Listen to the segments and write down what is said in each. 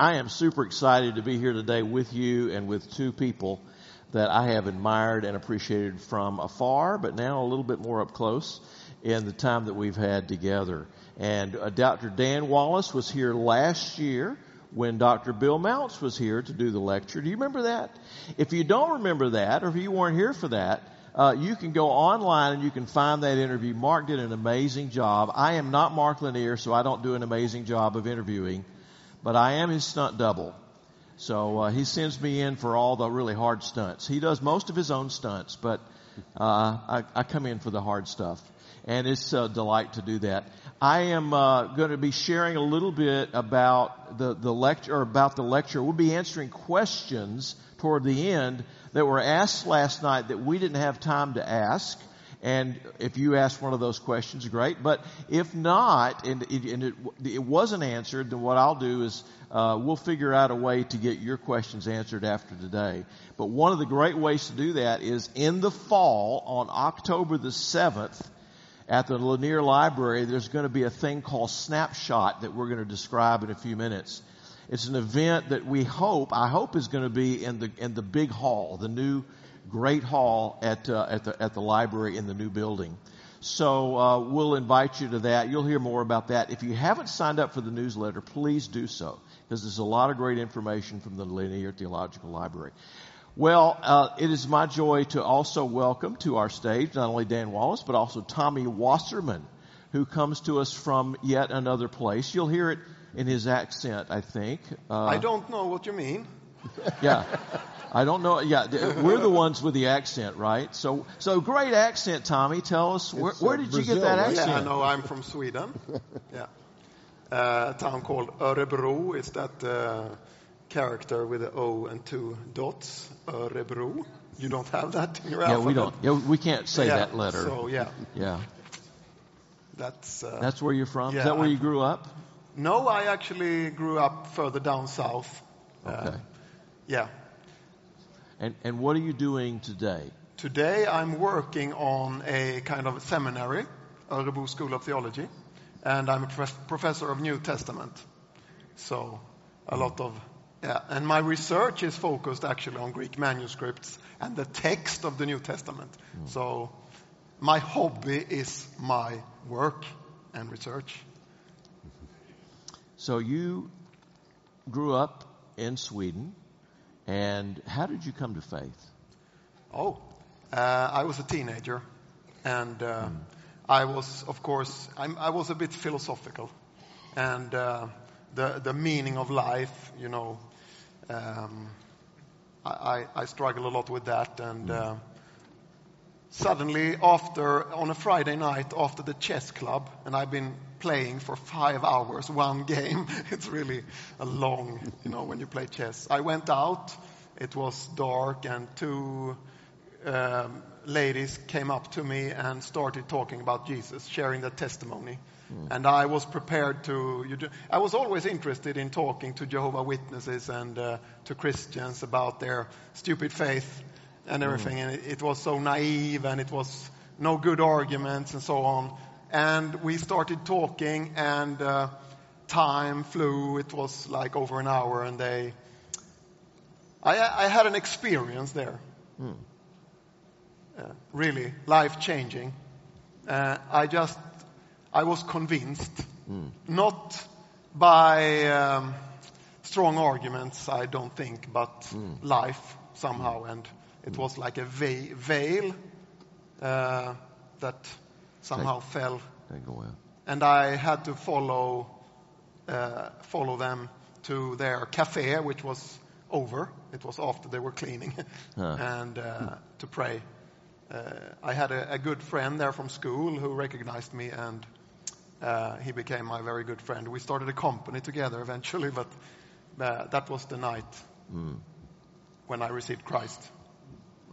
I am super excited to be here today with you and with two people that I have admired and appreciated from afar, but now a little bit more up close in the time that we've had together. And Dr. Dan Wallace was here last year when Dr. Bill Mounts was here to do the lecture. Do you remember that? If you don't remember that, or if you weren't here for that, you can go online and you can find that interview. Mark did an amazing job. I am not Mark Lanier, so I don't do an amazing job of interviewing, but I am his stunt double. So he sends me in for all the really hard stunts. He does most of his own stunts, but I come in for the hard stuff. And it's a delight to do that. I am going to be sharing a little bit about the lecture, or about the lecture. We'll be answering questions toward the end that were asked last night that we didn't have time to ask. And if you ask one of those questions, great. But if not, and it wasn't answered, then what I'll do is we'll figure out a way to get your questions answered after today. But one of the great ways to do that is in the fall, on October the 7th, at the Lanier Library, there's going to be a thing called Snapshot that we're going to describe in a few minutes. It's an event that I hope is going to be in the big hall, the new great hall at the library in the new building. So we'll invite you to that. You'll hear more about that. If you haven't signed up for the newsletter, please do so, because there's a lot of great information from the Lanier Theological Library. Well, it is my joy to also welcome to our stage not only Dan Wallace, but also Tommy Wasserman, who comes to us from yet another place. You'll hear it in his accent, I think. I don't know what you mean. Yeah, I don't know. Yeah, we're the ones with the accent, right? So great accent, Tommy. Tell us, where did Brazil, you get that accent? Yeah, no, I'm from Sweden. Yeah, a town called Örebro. It's that... character with an O and two dots, Örebro. You don't have that in your alphabet. Yeah, we don't. Yeah, we can't say that letter. So yeah. That's where you're from. Yeah, is that where you grew up? No, I actually grew up further down south. Okay. Yeah. And what are you doing today? Today I'm working on a kind of seminary, Örebro School of Theology, and I'm a professor of New Testament. So a lot of. Yeah, and my research is focused actually on Greek manuscripts and the text of the New Testament. Mm. So my hobby is my work and research. So you grew up in Sweden, and how did you come to faith? Oh, I was a teenager, and I was, of course, I was a bit philosophical, and the meaning of life, you know. I struggle a lot with that, and suddenly on a Friday night after the chess club, and I've been playing for 5 hours one game. It's really a long, you know, when you play chess. I went out. It was dark, and two ladies came up to me and started talking about Jesus, sharing their testimony. And I was prepared I was always interested in talking to Jehovah's Witnesses and to Christians about their stupid faith and everything. And it was so naive, and it was no good arguments and so on. And we started talking, and time flew. It was like over an hour, and I had an experience there. Mm. Really life-changing. I was convinced, not by strong arguments, I don't think, but life somehow. And it was like a veil that somehow fell. And I had to follow them to their cafe, which was over. It was after they were cleaning, and to pray. I had a good friend there from school who recognized me, and he became my very good friend. We started a company together eventually, but that was the night when I received Christ.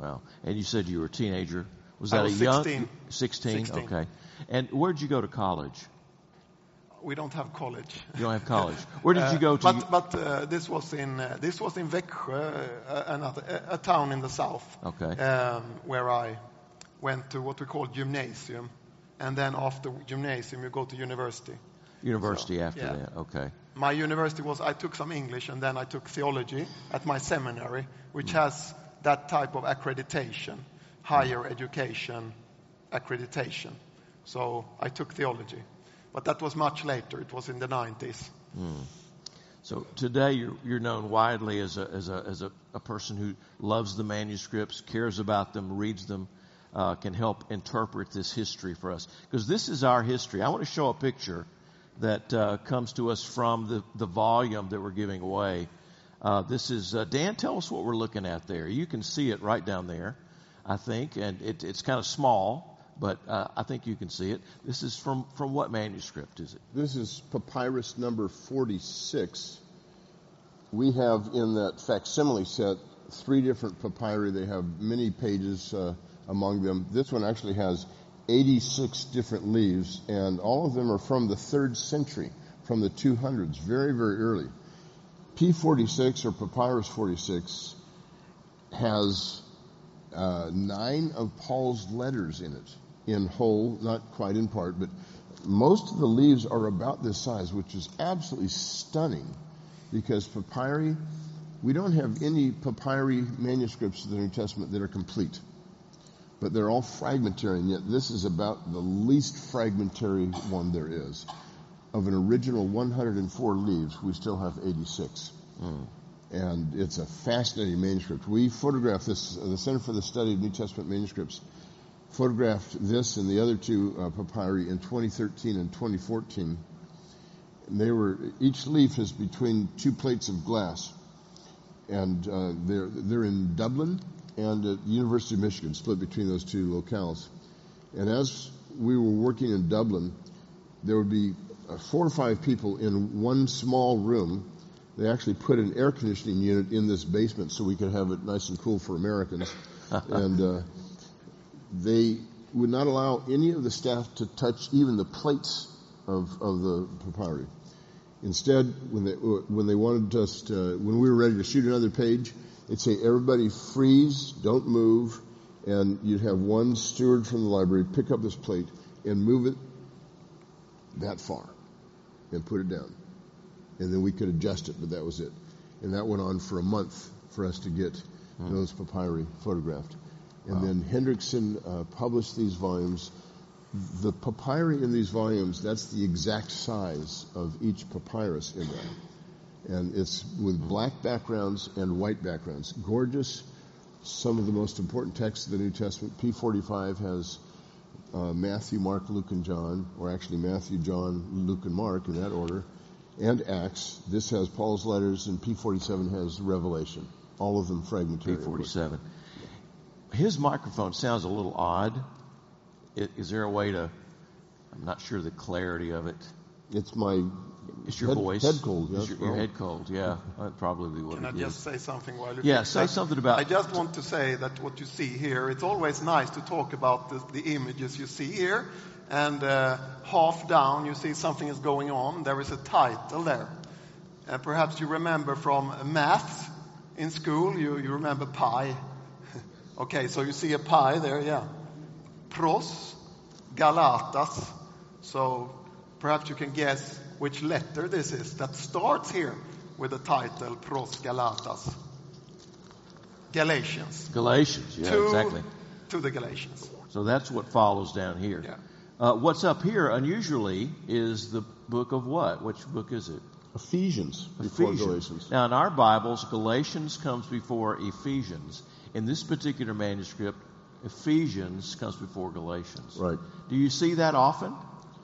Wow. And you said you were a teenager. Was that I was a 16. Young... 16? Okay. And where did you go to college? We don't have college. You don't have college. Where did you go to? But this was in Växjö, a town in the south. Okay. Where I went to what we call gymnasium, and then after gymnasium you go to university. university after that. Okay. My university was, I took some English and then I took theology at my seminary, which has that type of accreditation, higher education accreditation. So I took theology. But that was much later. It was in the 90s. So today you're known widely as a person who loves the manuscripts, cares about them, reads them, can help interpret this history for us. Because this is our history. I want to show a picture that comes to us from the volume that we're giving away. This is, Dan, tell us what we're looking at there. You can see it right down there, I think, and it's kind of small, but I think you can see it. This is from what manuscript is it? This is papyrus number 46. We have in that facsimile set 3 different papyri. They have many pages among them. This one actually has 86 different leaves, and all of them are from the 3rd century, from the 200s, very, very early. P46, or Papyrus 46, has 9 of Paul's letters in it, in whole, not quite in part, but most of the leaves are about this size, which is absolutely stunning, because papyri, we don't have any papyri manuscripts of the New Testament that are complete. But they're all fragmentary, and yet this is about the least fragmentary one there is. Of an original 104 leaves, we still have 86. And it's a fascinating manuscript. We photographed this, the Center for the Study of New Testament Manuscripts photographed this and the other 2 papyri in 2013 and 2014. And they were, each leaf is between 2 plates of glass, and they're in Dublin and at the University of Michigan, split between those 2 locales. And as we were working in Dublin, there would be 4 or 5 people in one small room. They actually put an air conditioning unit in this basement so we could have it nice and cool for Americans. And they would not allow any of the staff to touch even the plates of the papyri. Instead, when they wanted us to, when we were ready to shoot another page, they'd say, everybody freeze, don't move, and you'd have one steward from the library pick up this plate and move it that far and put it down. And then we could adjust it, but that was it. And that went on for a month for us to get those papyri photographed. And then Hendrickson published these volumes. The papyri in these volumes, that's the exact size of each papyrus in them. And it's with black backgrounds and white backgrounds. Gorgeous. Some of the most important texts of the New Testament. P45 has Matthew, Mark, Luke, and John, or actually Matthew, John, Luke, and Mark in that order, and Acts. This has Paul's letters, and P47 has Revelation. All of them fragmentary. P47. His microphone sounds a little odd. Is there a way to... I'm not sure the clarity of it. It's my... It's your voice. Head cold. Yes. Your head cold, yeah. That probably would. Can I just say something while you... Yeah, say something about... I just want to say that what you see here, it's always nice to talk about the images you see here. And half down, you see something is going on. There is a title there. Perhaps you remember from math in school, you remember pi. Okay, so you see a pi there, yeah. Pros, Galatas. So perhaps you can guess which letter this is that starts here with the title Pros Galatas. Galatians. Galatians, yeah, exactly. To the Galatians. So that's what follows down here. Yeah. What's up here, unusually, is the book of what? Which book is it? Ephesians. Before Galatians. Now, in our Bibles, Galatians comes before Ephesians. In this particular manuscript, Ephesians comes before Galatians. Right. Do you see that often?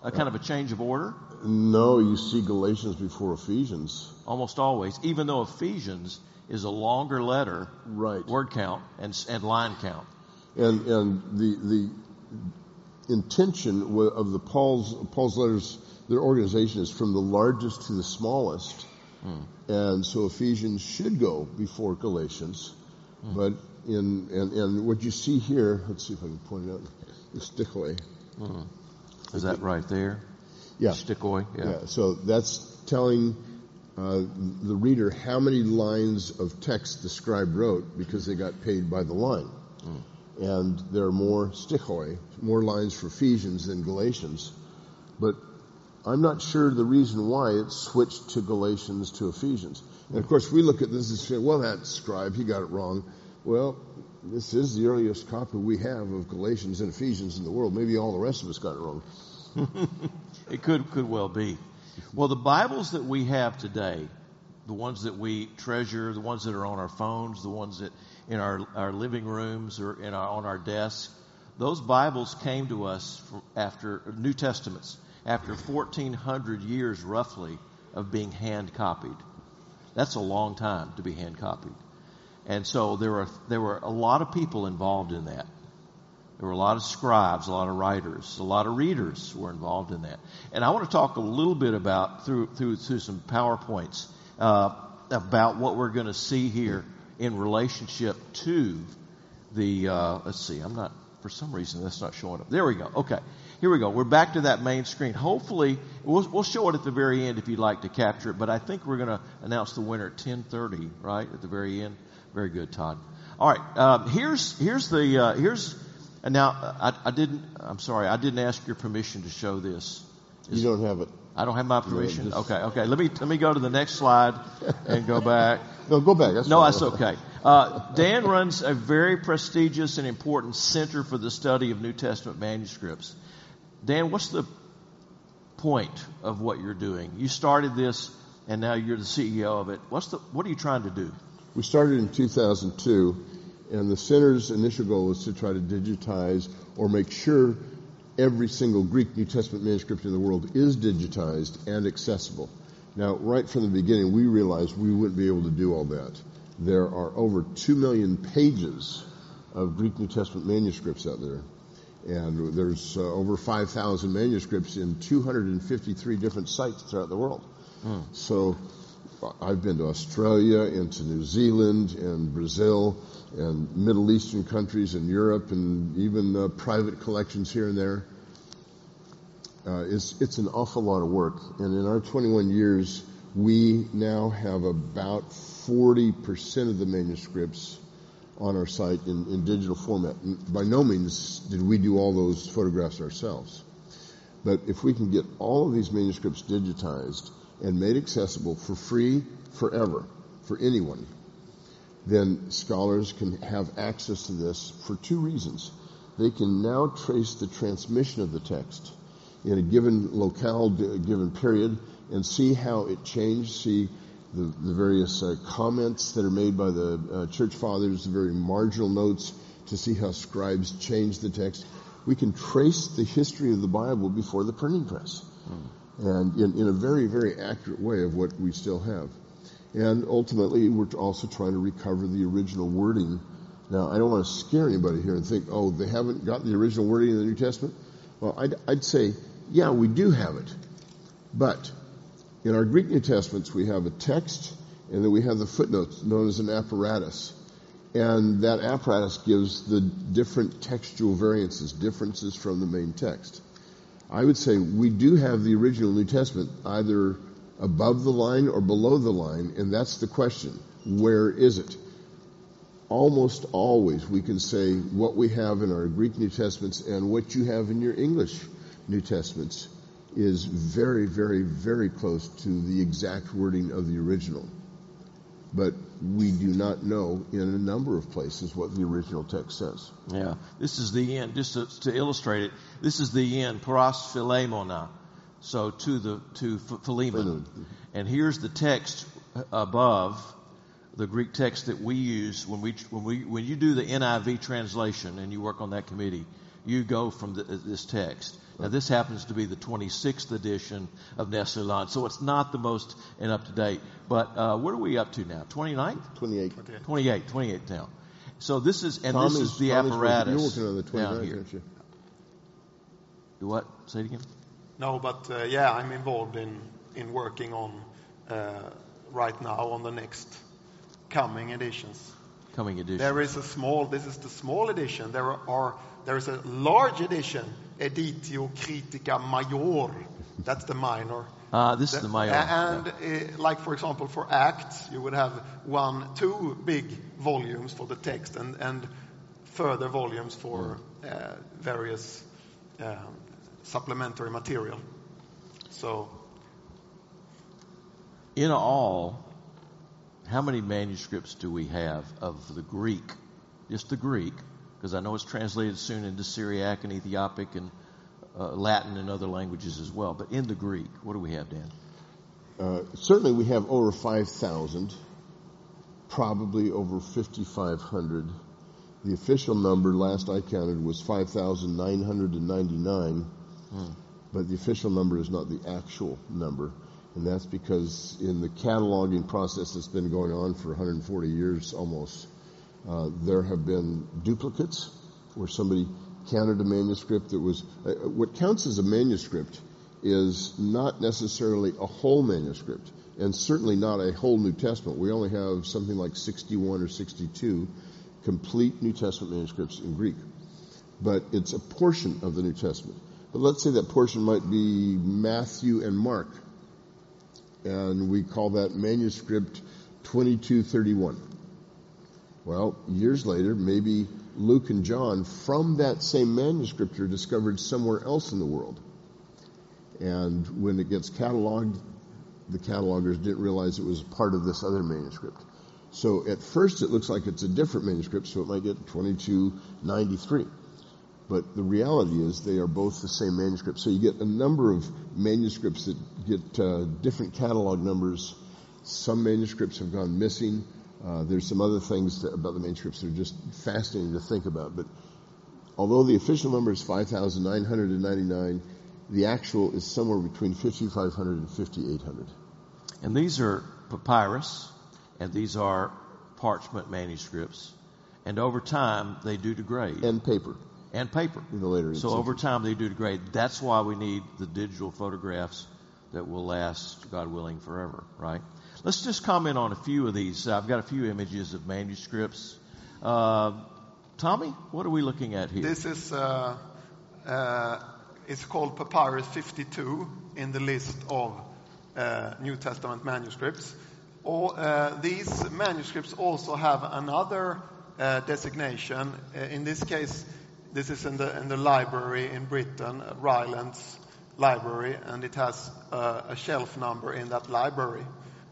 A kind of a change of order? No, you see Galatians before Ephesians. Almost always, even though Ephesians is a longer letter, right? Word count and line count. And the intention of the Paul's letters, their organization is from the largest to the smallest, and so Ephesians should go before Galatians. But and what you see here, let's see if I can point it out. The stichoi. Is that right there? Yeah. Stichoi. Yeah. So that's telling the reader how many lines of text the scribe wrote because they got paid by the line. And there are more stichoi, more lines for Ephesians than Galatians. But I'm not sure the reason why it switched to Galatians to Ephesians. And of course, we look at this and say, well, that scribe, he got it wrong. Well, this is the earliest copy we have of Galatians and Ephesians in the world. Maybe all the rest of us got it wrong. It could well be. Well, the Bibles that we have today, the ones that we treasure, the ones that are on our phones, the ones that in our living rooms or in on our desks, those Bibles came to us after New Testaments, after 1,400 years roughly of being hand copied. That's a long time to be hand copied. And so there were a lot of people involved in that. There were a lot of scribes, a lot of writers, a lot of readers were involved in that. And I want to talk a little bit about, through some PowerPoints, about what we're going to see here in relationship to the, let's see, I'm not, for some reason that's not showing up. There we go. Okay. Here we go. We're back to that main screen. Hopefully, we'll show it at the very end if you'd like to capture it, but I think we're going to announce the winner at 10:30, right, at the very end. Very good, Todd. All right. I didn't ask your permission to show this. You don't have it. I don't have my permission. Yeah, okay. Let me go to the next slide and go back. No, go back. That's okay. Dan runs a very prestigious and important Center for the Study of New Testament Manuscripts. Dan, what's the point of what you're doing? You started this, and now you're the CEO of it. What are you trying to do? We started in 2002, and the center's initial goal was to try to digitize or make sure every single Greek New Testament manuscript in the world is digitized and accessible. Now, right from the beginning, we realized we wouldn't be able to do all that. There are over 2 million pages of Greek New Testament manuscripts out there, and there's over 5,000 manuscripts in 253 different sites throughout the world. Mm. So I've been to Australia and to New Zealand and Brazil and Middle Eastern countries and Europe and even private collections here and there. It's an awful lot of work. And in our 21 years, we now have about 40% of the manuscripts on our site in digital format. And by no means did we do all those photographs ourselves. But if we can get all of these manuscripts digitized and made accessible for free forever for anyone, then scholars can have access to this for two reasons. They can now trace the transmission of the text in a given locale, a given period, and see how it changed, see the various comments that are made by the church fathers, the very marginal notes, to see how scribes changed the text. We can trace the history of the Bible before the printing press, and in a very, very accurate way of what we still have. And ultimately, we're also trying to recover the original wording. Now, I don't want to scare anybody here and think, oh, they haven't got the original wording in the New Testament. Well, I'd say, yeah, we do have it. But in our Greek New Testaments, we have a text, and then we have the footnotes, known as an apparatus. And that apparatus gives the different textual variances, differences from the main text. I would say we do have the original New Testament, either above the line or below the line, and that's the question. Where is it? Almost always we can say what we have in our Greek New Testaments and what you have in your English New Testaments is very, very, very close to the exact wording of the original. But we do not know in a number of places what the original text says. Yeah, this is the end. Just to illustrate it, this is the end. Paras Philemona. So to Philemon. And here's the text above, the Greek text that we use when you do the NIV translation and you work on that committee, you go from this text. Now this happens to be the 26th edition of Nestle-Aland, so it's not the most and up to date. But what are we up to now? 29th? 28th now. So this is this is the apparatus. You're working on the 29th, down here. Aren't you? Do what? Say it again. No, but I'm involved in working on right now on the next coming editions. Coming edition. This is the small edition. There is a large edition, Editio Critica Major. That's the minor. This is the minor. And like for example, for Acts, you would have two big volumes for the text, and further volumes for various. Supplementary material. So, in all, how many manuscripts do we have of the Greek? Just the Greek, because I know it's translated soon into Syriac and Ethiopic and Latin and other languages as well. But in the Greek, what do we have, Dan? Certainly we have over 5,000, probably over 5,500. The official number, last I counted, was 5,999. But the official number is not the actual number. And that's because in the cataloging process that's been going on for 140 years almost, there have been duplicates where somebody counted a manuscript that was... what counts as a manuscript is not necessarily a whole manuscript, and certainly not a whole New Testament. We only have something like 61 or 62 complete New Testament manuscripts in Greek. But it's a portion of the New Testament. But let's say that portion might be Matthew and Mark, and we call that manuscript 2231. Well, years later, maybe Luke and John from that same manuscript are discovered somewhere else in the world. And when it gets cataloged, the catalogers didn't realize it was part of this other manuscript. So at first it looks like it's a different manuscript, so it might get 2293. But the reality is they are both the same manuscript. So you get a number of manuscripts that get different catalog numbers. Some manuscripts have gone missing. There's some other things about the manuscripts that are just fascinating to think about. But although the official number is 5,999, the actual is somewhere between 5,500 and 5,800. And these are papyrus, and these are parchment manuscripts. And over time, they do degrade. And paper. And paper. In the later so over time, they do degrade. That's why we need the digital photographs that will last, God willing, forever, right? Let's just comment on a few of these. I've got a few images of manuscripts. Tommy, what are we looking at here? This is... it's called Papyrus 52 in the list of New Testament manuscripts. These manuscripts also have another designation. In this case, this is in the library in Britain, Rylands Library, and it has a shelf number in that library.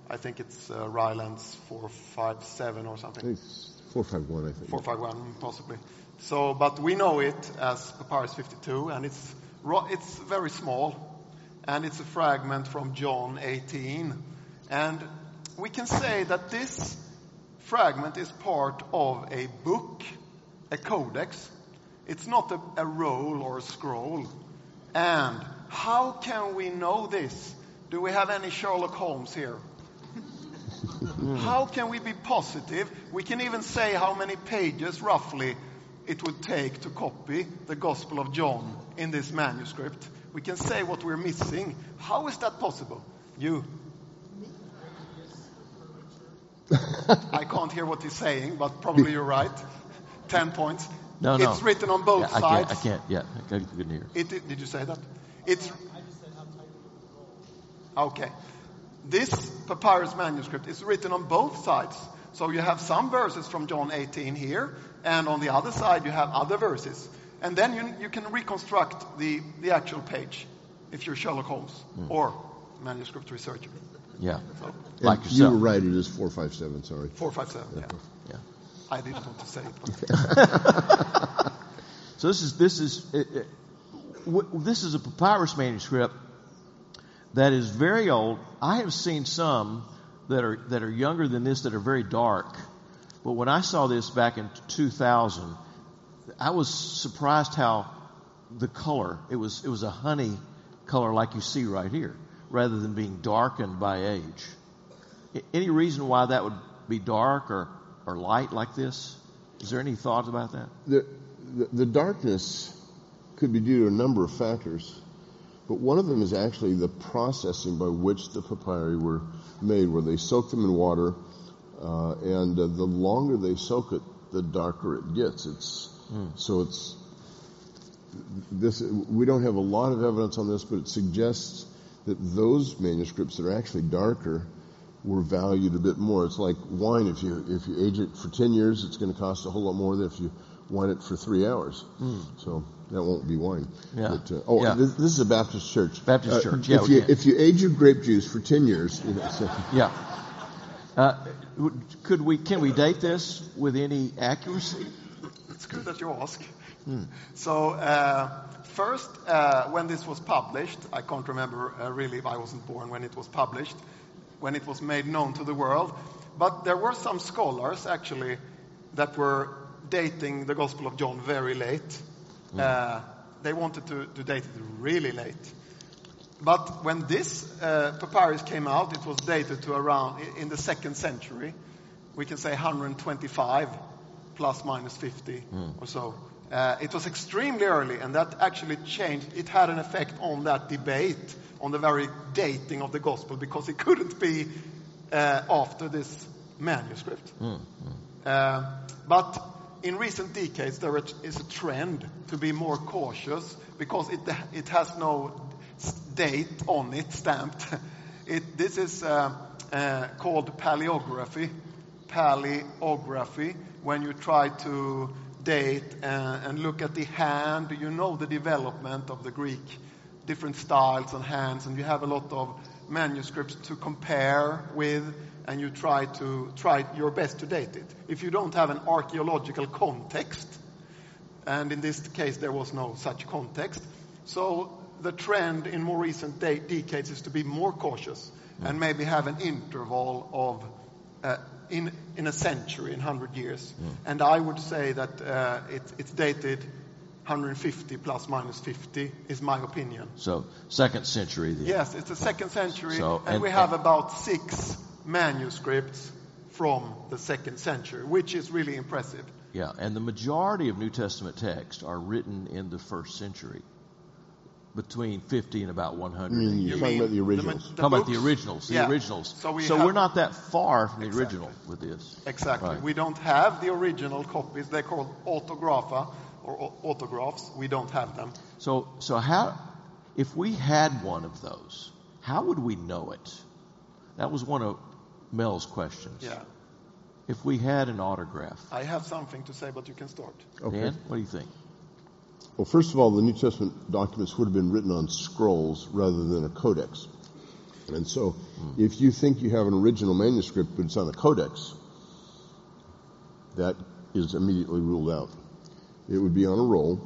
I think it's Rylands 457 or something. It's 451, I think. 451, possibly. So, but we know it as Papyrus 52, and it's very small, and it's a fragment from John 18. And we can say that this fragment is part of a book, a codex. It's not a roll or a scroll. And how can we know this? Do we have any Sherlock Holmes here? How can we be positive? We can even say how many pages, roughly, it would take to copy the Gospel of John in this manuscript. We can say what we're missing. How is that possible? You. I can't hear what he's saying, but probably you're right. 10 points. No. It's written on both sides. I can't. I couldn't hear. Did you say that? I just said how tight it was. Okay. This papyrus manuscript is written on both sides. So you have some verses from John 18 here, and on the other side you have other verses. And then you can reconstruct the actual page if you're Sherlock Holmes or manuscript researcher. Yeah. So, like you were right, it is 457, sorry. 457, yeah. I didn't want to say it. But. So this is a papyrus manuscript that is very old. I have seen some that are younger than this that are very dark. But when I saw this back in 2000, I was surprised how the color, it was a honey color like you see right here, rather than being darkened by age. Any reason why that would be dark or light like this? Is there any thought about that? The darkness could be due to a number of factors. But one of them is actually the processing by which the papyri were made, where they soaked them in water, and the longer they soak it, the darker it gets. We don't have a lot of evidence on this, but it suggests that those manuscripts that are actually darker were valued a bit more. It's like wine. If you age it for 10 years, it's going to cost a whole lot more than if you wine it for 3 hours. So That won't be wine. Yeah. But, This is a Baptist church. Baptist church. Yeah. If you age your grape juice for 10 years, you know, so. Yeah. Can we date this with any accuracy? It's good that you ask. Hmm. So first, when this was published, I can't remember really if I wasn't born when it was published, when it was made known to the world. But there were some scholars actually that were dating the Gospel of John very late. Mm. They wanted to date it really late. But when this papyrus came out, it was dated to around in the 2nd century. We can say 125 plus minus 50 or so. It was extremely early, and that actually changed. It had an effect on that debate, on the very dating of the gospel, because it couldn't be after this manuscript. Mm. But in recent decades, there is a trend to be more cautious because it has no date on it stamped. This is called paleography. Paleography, when you try to date and look at the hand, you know the development of the Greek, different styles and hands, and you have a lot of manuscripts to compare with, and you try your best to date it. If you don't have an archaeological context, and in this case there was no such context, so the trend in more recent decades is to be more cautious and maybe have an interval of in a century, in 100 years. Mm. And I would say that it's dated 150 plus minus 50 is my opinion. So 2nd century. Then. Yes, it's the 2nd century, and we have about 6 manuscripts from the 2nd century, which is really impressive. Yeah, and the majority of New Testament texts are written in the 1st century, between 50 and about 100. Mm, you're talking about the originals. The originals. So we're not that far from the original with this. Exactly. Right. We don't have the original copies. They're called autographa or autographs. We don't have them. So how, if we had one of those, how would we know it? That was one of Mel's questions. Yeah. If we had an autograph. I have something to say, but you can start. Okay. Dan, what do you think? Well, first of all, the New Testament documents would have been written on scrolls rather than a codex. And so if you think you have an original manuscript but it's on a codex, that is immediately ruled out. It would be on a roll,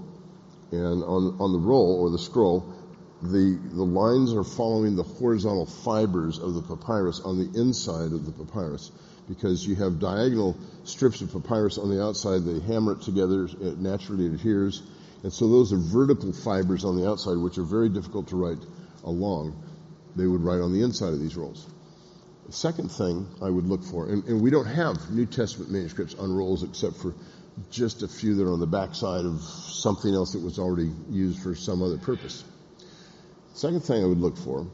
and on the roll or the scroll, the lines are following the horizontal fibers of the papyrus on the inside of the papyrus, because you have diagonal strips of papyrus on the outside. They hammer it together. It naturally adheres. And so those are vertical fibers on the outside, which are very difficult to write along. They would write on the inside of these rolls. The second thing I would look for, and we don't have New Testament manuscripts on rolls except for just a few that are on the backside of something else that was already used for some other purpose. Second thing I would look for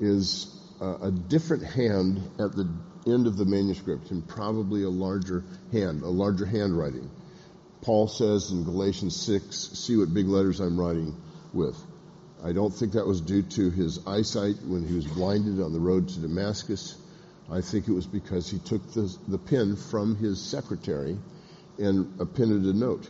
is a different hand at the end of the manuscript, and probably a larger handwriting. Paul says in Galatians 6, "See what big letters I'm writing with." I don't think that was due to his eyesight when he was blinded on the road to Damascus. I think it was because he took the pen from his secretary and appended a note.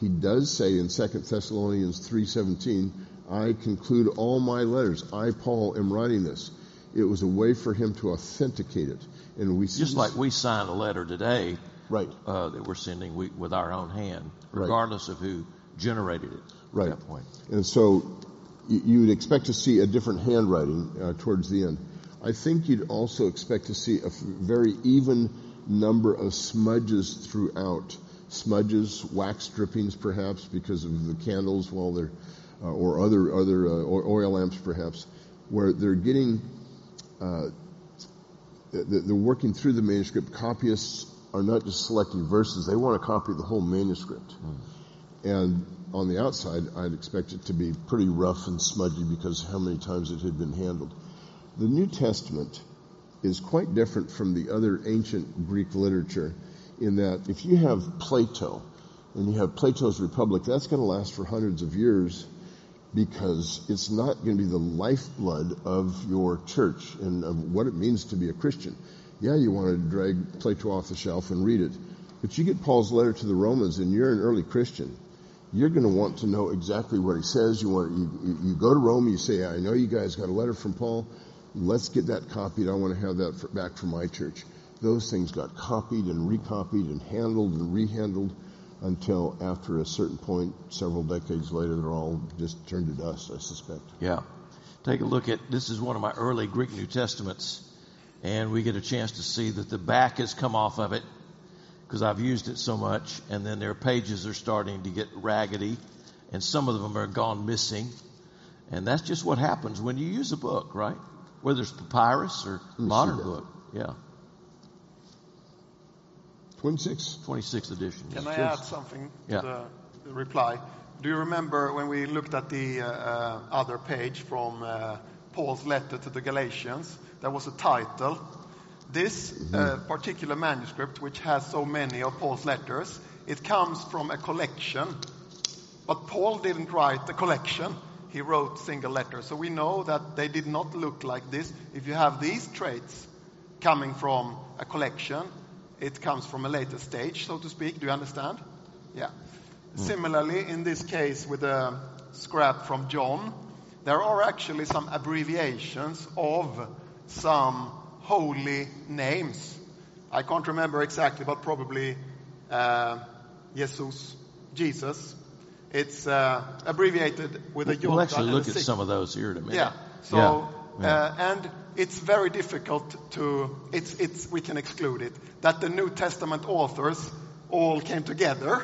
He does say in 2 Thessalonians 3:17, "I conclude all my letters. I, Paul, am writing this." It was a way for him to authenticate it, and we just like we sign a letter today, right? That we're sending with our own hand, regardless of who generated it. Right. At that point. And so you would expect to see a different handwriting towards the end. I think you'd also expect to see a very even number of smudges throughout. Smudges, wax drippings, perhaps because of the candles while they're. Or other oil lamps, perhaps, where they're getting, they're working through the manuscript. Copyists are not just selecting verses. They want to copy the whole manuscript. Mm. And on the outside, I'd expect it to be pretty rough and smudgy because of how many times it had been handled. The New Testament is quite different from the other ancient Greek literature in that if you have Plato and you have Plato's Republic, that's going to last for hundreds of years, because it's not going to be the lifeblood of your church and of what it means to be a Christian. Yeah, you want to drag Plato off the shelf and read it, but you get Paul's letter to the Romans and you're an early Christian, you're going to want to know exactly what he says. You go to Rome, you say, I know you guys got a letter from Paul. Let's get that copied. I want to have that back for my church. Those things got copied and recopied and handled and rehandled until after a certain point, several decades later, they're all just turned to dust, I suspect. Yeah. Take a look at, this is one of my early Greek New Testaments, and we get a chance to see that the back has come off of it because I've used it so much, and then their pages are starting to get raggedy, and some of them are gone missing. And that's just what happens when you use a book, right? Whether it's papyrus or modern book. Yeah. 26? 26th edition. Can I add something to the reply? Do you remember when we looked at the other page from Paul's letter to the Galatians? There was a title. This particular manuscript, which has so many of Paul's letters, it comes from a collection. But Paul didn't write the collection. He wrote single letters. So we know that they did not look like this. If you have these traits coming from a collection, it comes from a later stage, so to speak. Do you understand? Yeah. Similarly, in this case with a scrap from John, there are actually some abbreviations of some holy names. I can't remember exactly, but probably Jesus. It's abbreviated with a yod. We'll actually look at some of those here in a minute. Yeah. So, and it's very difficult to, we can exclude it, that the New Testament authors all came together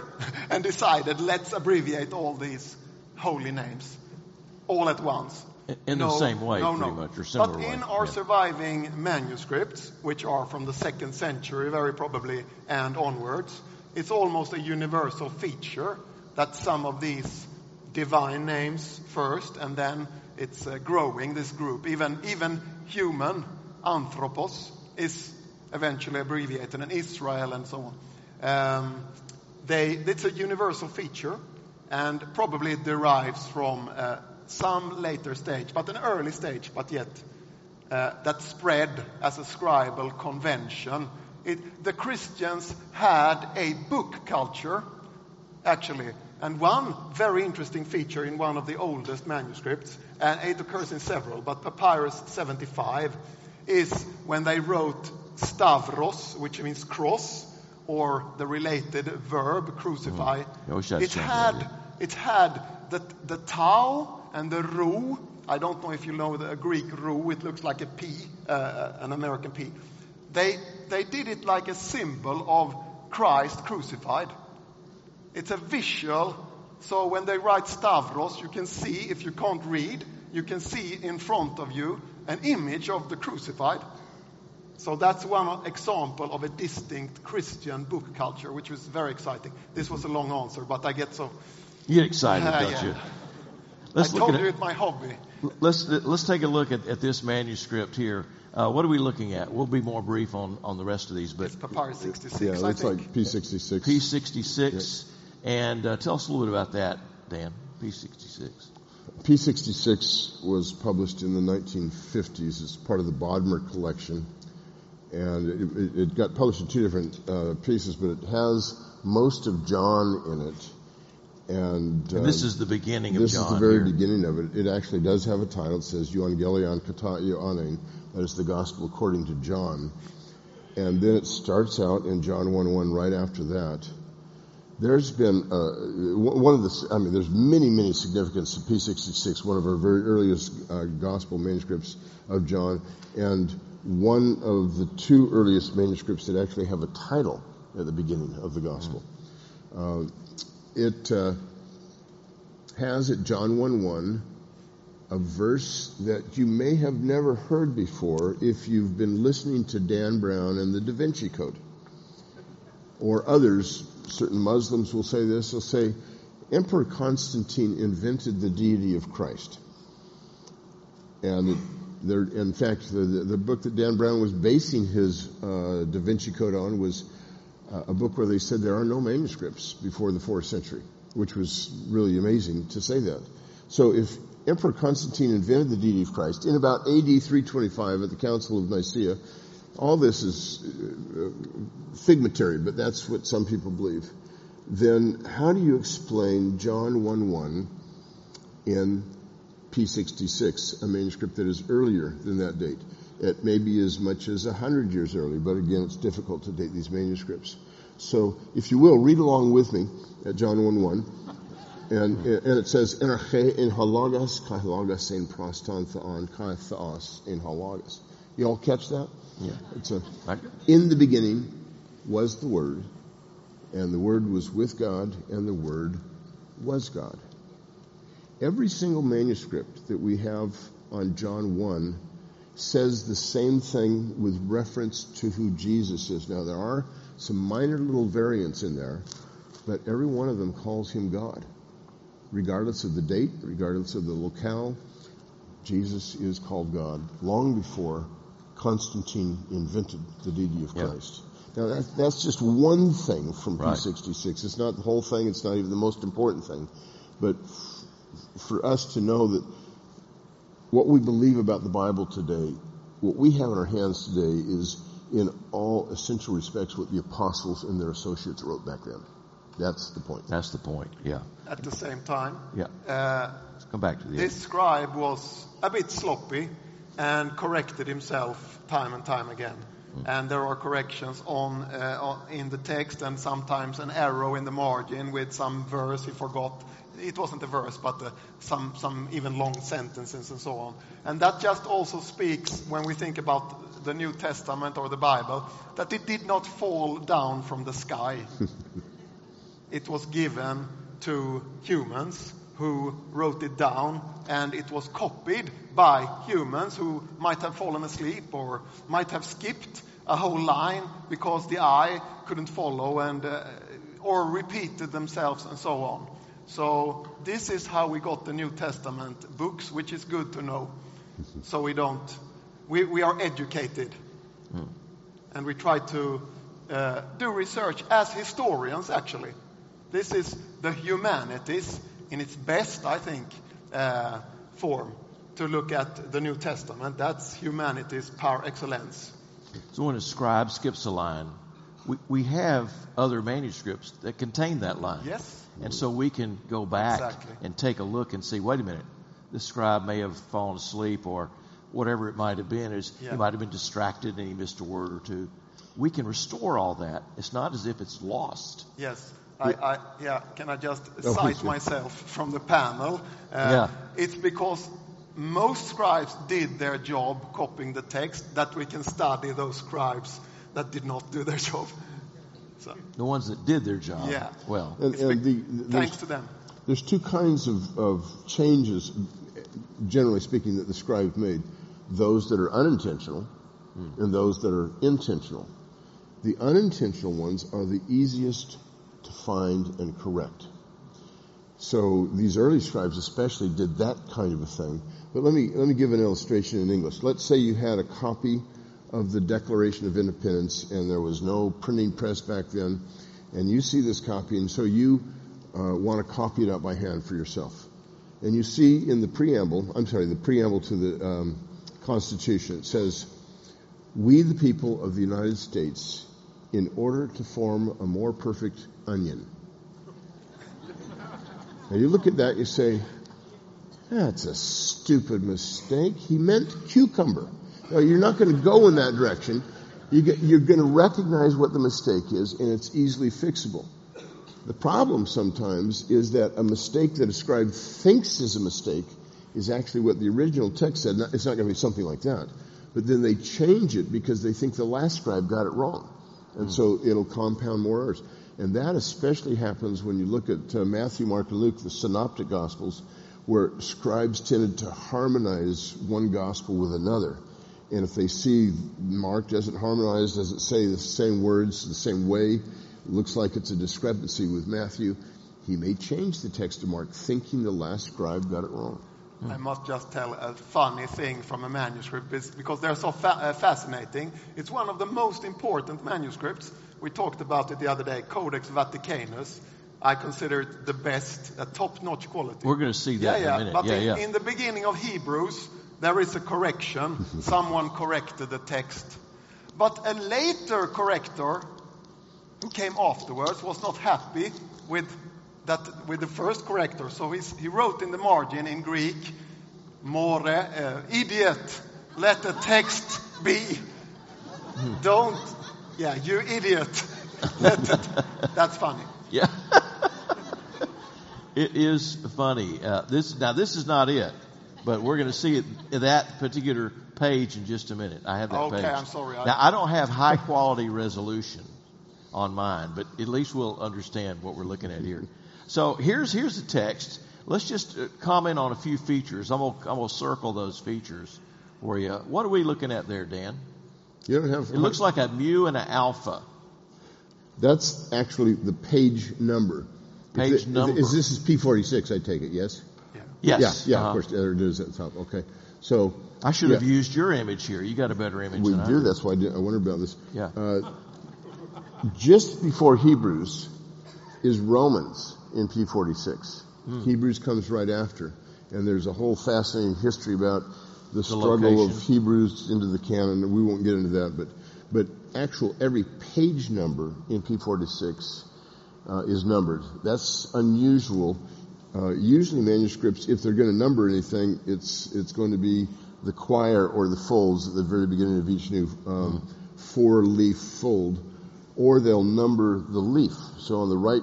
and decided, let's abbreviate all these holy names all at once. In the same way, pretty much, or similar way. But in our surviving manuscripts, which are from the 2nd century, very probably, and onwards, it's almost a universal feature that some of these divine names first, and then it's growing, this group. Even human, anthropos, is eventually abbreviated, and Israel and so on. It's a universal feature, and probably it derives from some later stage, but an early stage, but yet that spread as a scribal convention. The Christians had a book culture, actually. And one very interesting feature in one of the oldest manuscripts, and it occurs in several, but Papyrus 75, is when they wrote stavros, which means cross, or the related verb, crucify. It had the tau and the rho. I don't know if you know the Greek rho. It looks like a P, an American P. They did it like a symbol of Christ crucified. It's a visual, so when they write Stavros, you can see, if you can't read, you can see in front of you an image of the crucified. So that's one example of a distinct Christian book culture, which was very exciting. This was a long answer, but I get so... You get excited, don't you? It's my hobby. Let's take a look at this manuscript here. What are we looking at? We'll be more brief on the rest of these. But it's Papyrus 66, I think. Yeah, it's like P66. P66. Yeah. And tell us a little bit about that, Dan, P66. P66 was published in the 1950s as part of the Bodmer Collection. And it got published in two different pieces, but it has most of John in it. And this is the beginning of John. This is the very beginning of it. It actually does have a title. It says, Evangelion Kata Ioannein. That is the gospel according to John. And then it starts out in John 1:1 right after that. There's been there's many significance to P66, one of our very earliest gospel manuscripts of John, and one of the two earliest manuscripts that actually have a title at the beginning of the gospel. It has at John 1:1 a verse that you may have never heard before if you've been listening to Dan Brown and the Da Vinci Code. Or others, certain Muslims will say this, they'll say, Emperor Constantine invented the deity of Christ. And in fact, the book that Dan Brown was basing his Da Vinci Code on was a book where they said there are no manuscripts before the 4th century, which was really amazing to say that. So if Emperor Constantine invented the deity of Christ in about AD 325 at the Council of Nicaea, all this is figmentary, but that's what some people believe. then how do you explain John 1:1 in P66, a manuscript that is earlier than that date? It may be as much as 100 years early, but again, it's difficult to date these manuscripts. So, if you will, read along with me at John 1:1. And it says, Energe in halagas, kai halagas in prostan theon, kai theos in halagas. You all catch that? Yeah. It's a, in the beginning was the Word, and the Word was with God, and the Word was God. Every single manuscript that we have on John 1 says the same thing with reference to who Jesus is. Now, there are some minor little variants in there, but every one of them calls him God. Regardless of the date, regardless of the locale, Jesus is called God long before Constantine invented the deity of Christ. Yeah. Now, that's just one thing from P66. Right. It's not the whole thing. It's not even the most important thing. But for us to know that what we believe about the Bible today, what we have in our hands today, is in all essential respects what the apostles and their associates wrote back then. That's the point. That's the point, yeah. At the same time, let's come back to the this end. Scribe was a bit sloppy and corrected himself time and time again. Mm. And there are corrections in the text, and sometimes an arrow in the margin with some verse he forgot. It wasn't a verse, but some even long sentences and so on. And that just also speaks, when we think about the New Testament or the Bible, that it did not fall down from the sky. It was given to humans who wrote it down, and it was copied by humans who might have fallen asleep or might have skipped a whole line because the eye couldn't follow, and or repeated themselves and so on. So this is how we got the New Testament books, which is good to know. So we are educated, and we try to do research as historians, actually. This is the humanities in its best, I think, form to look at the New Testament. That's humanities par excellence. So when a scribe skips a line, we have other manuscripts that contain that line. Yes. And so we can go back and take a look and see, wait a minute, this scribe may have fallen asleep or whatever it might have been. He might have been distracted and he missed a word or two. We can restore all that. It's not as if it's lost. Yes. Can I just cite myself from the panel? It's because most scribes did their job copying the text that we can study those scribes that did not do their job. So. The ones that did their job. Yeah. Well, thanks to them. There's two kinds of changes, generally speaking, that the scribes made. Those that are unintentional and those that are intentional. The unintentional ones are the easiest to find and correct. So these early scribes especially did that kind of a thing. But let me give an illustration in English. Let's say you had a copy of the Declaration of Independence, and there was no printing press back then, and you see this copy, and so you want to copy it out by hand for yourself. And you see in the preamble to the Constitution, it says, "We the people of the United States, in order to form a more perfect onion." Now you look at that, you say, that's a stupid mistake. He meant cucumber. No, you're not going to go in that direction. You're going to recognize what the mistake is, and it's easily fixable. The problem sometimes is that a mistake that a scribe thinks is a mistake is actually what the original text said. It's not going to be something like that. But then they change it because they think the last scribe got it wrong. And so it'll compound more errors. And that especially happens when you look at Matthew, Mark, and Luke, the synoptic gospels, where scribes tended to harmonize one gospel with another. And if they see Mark doesn't harmonize, doesn't say the same words the same way, looks like it's a discrepancy with Matthew, he may change the text of Mark thinking the last scribe got it wrong. I must just tell a funny thing from a manuscript, because they're so fascinating. It's one of the most important manuscripts. We talked about it the other day, Codex Vaticanus. I consider it the best, a top-notch quality. We're going to see that in a minute. But in the beginning of Hebrews, there is a correction. Someone corrected the text. But a later corrector who came afterwards was not happy with the first corrector, so he wrote in the margin in Greek, "More idiot, let the text be." Don't, yeah, you idiot. That's funny. Yeah, it is funny. This is not it, but we're going to see it, that particular page in just a minute. I have that page. Okay, I'm sorry. Now I don't have high quality resolution on mine, but at least we'll understand what we're looking at here. So here's the text. Let's just comment on a few features. I'm gonna circle those features for you. What are we looking at there, Dan? You don't have. It looks like a mu and an alpha. That's actually the page number. Page number. This is P46, I take it, yes? Yeah. Yes. Yeah, of course. There it is at the top. Okay. So I should have used your image here. You got a better image than I do. That's why I wondered about this. Yeah. Just before Hebrews is Romans in P46. Mm. Hebrews comes right after. And there's a whole fascinating history about the struggle of Hebrews into the canon. We won't get into that, but actual every page number in P46 is numbered. That's unusual. Usually manuscripts, if they're going to number anything, it's going to be the quire or the folds at the very beginning of each new four-leaf fold, or they'll number the leaf. So on the right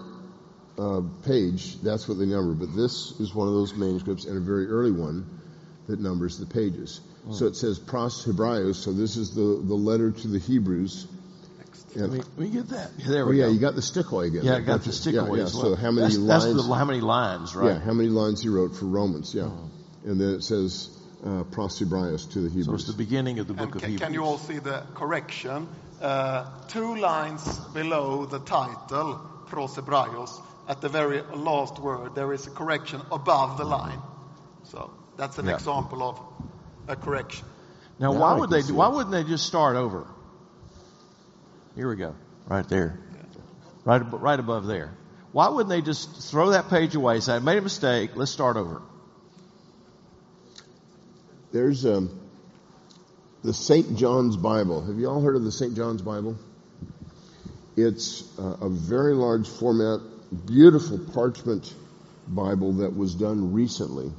page, that's what they number. But this is one of those manuscripts, and a very early one, that numbers the pages. Oh. So it says Pros Hebraeus, so this is the letter to the Hebrews. We get that. There we go. Yeah, you got the stickaway again. Yeah, I got the stickaway as well. So how many lines? That's how many lines, right? Yeah, how many lines he wrote for Romans, yeah. Oh. And then it says Pros Hebraeus to the Hebrews. So it's the beginning of the book of Hebrews. Can you all see the correction? 2 lines below the title, Pros Hebraeus, at the very last word, there is a correction above the line. So that's an example of a correction. Now, why wouldn't they just start over? Here we go, right there, right above there. Why wouldn't they just throw that page away? Say, I made a mistake. Let's start over. There's the St. John's Bible. Have you all heard of the St. John's Bible? It's a very large format, beautiful parchment Bible that was done recently.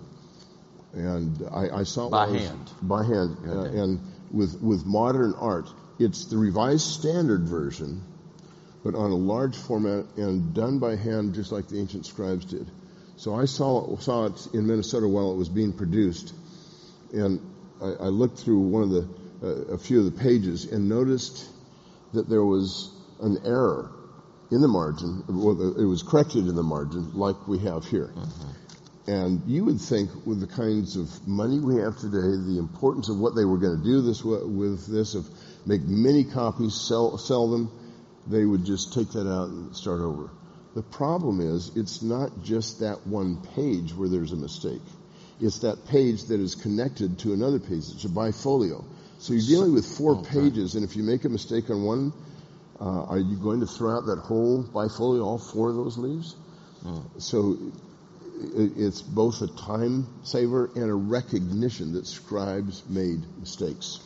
And I saw by hand, and with modern art. It's the Revised Standard Version, but on a large format and done by hand, just like the ancient scribes did. So I saw it in Minnesota while it was being produced, and I looked through a few of the pages and noticed that there was an error in the margin. Well, it was corrected in the margin, like we have here. Mm-hmm. And you would think, with the kinds of money we have today, the importance of what they were going to do with this, make many copies, sell them, they would just take that out and start over. The problem is, it's not just that one page where there's a mistake. It's that page that is connected to another page. It's a bifolio. So you're dealing with 4 pages, and if you make a mistake on one, are you going to throw out that whole bifolio, all 4 of those leaves? Oh. So it's both a time saver and a recognition that scribes made mistakes.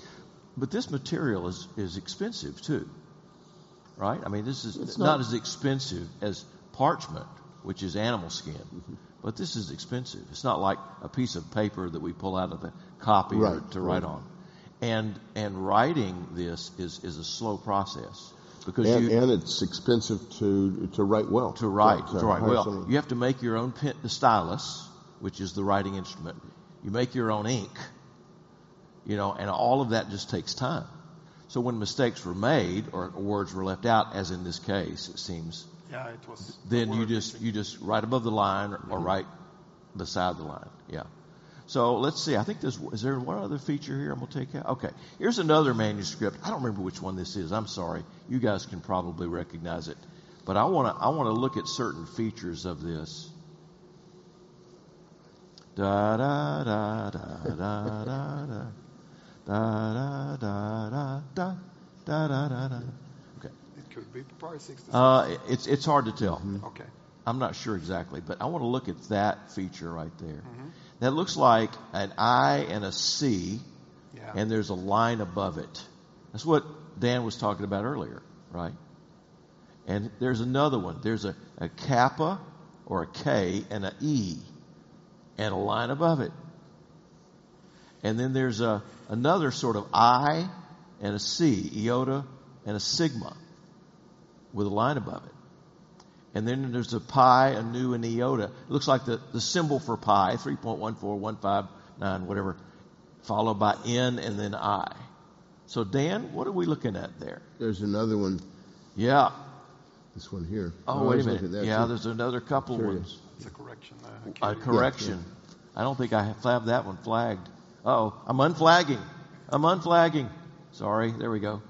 But this material is expensive too, right? I mean, this is not as expensive as parchment, which is animal skin, but this is expensive. It's not like a piece of paper that we pull out of the copy write on. And writing this is a slow process. Because and it's expensive to write well. To write well. You have to make your own stylus, which is the writing instrument. You make your own ink, and all of that just takes time. So when mistakes were made or words were left out, as in this case, it seems. Yeah, it was. Then you just write above the line or right beside the line. Yeah. So let's see. I think is there one other feature here I'm going to take out? Okay. Here's another manuscript. I don't remember which one this is. I'm sorry. You guys can probably recognize it. But I want to look at certain features of this. Da da da da da da da da da da da da da da. Okay. It could be Papyrus 46. It's hard to tell. Mm-hmm. Okay. I'm not sure exactly, but I want to look at that feature right there. Mm-hmm. That looks like an I and a C, and there's a line above it. That's what Dan was talking about earlier, right? And there's another one. There's a kappa or a K and an E and a line above it. And then there's another sort of I and a C, iota and a sigma with a line above it. And then there's a pi, a nu, and iota. It looks like the symbol for pi, 3.14159, whatever, followed by N and then I. So, Dan, what are we looking at there? There's another one. Yeah. This one here. Oh, wait a minute. Yeah, too. There's another couple ones. It's a correction. A correction. Yeah, sure. I don't think I have that one flagged. Uh-oh. I'm unflagging. Sorry. There we go.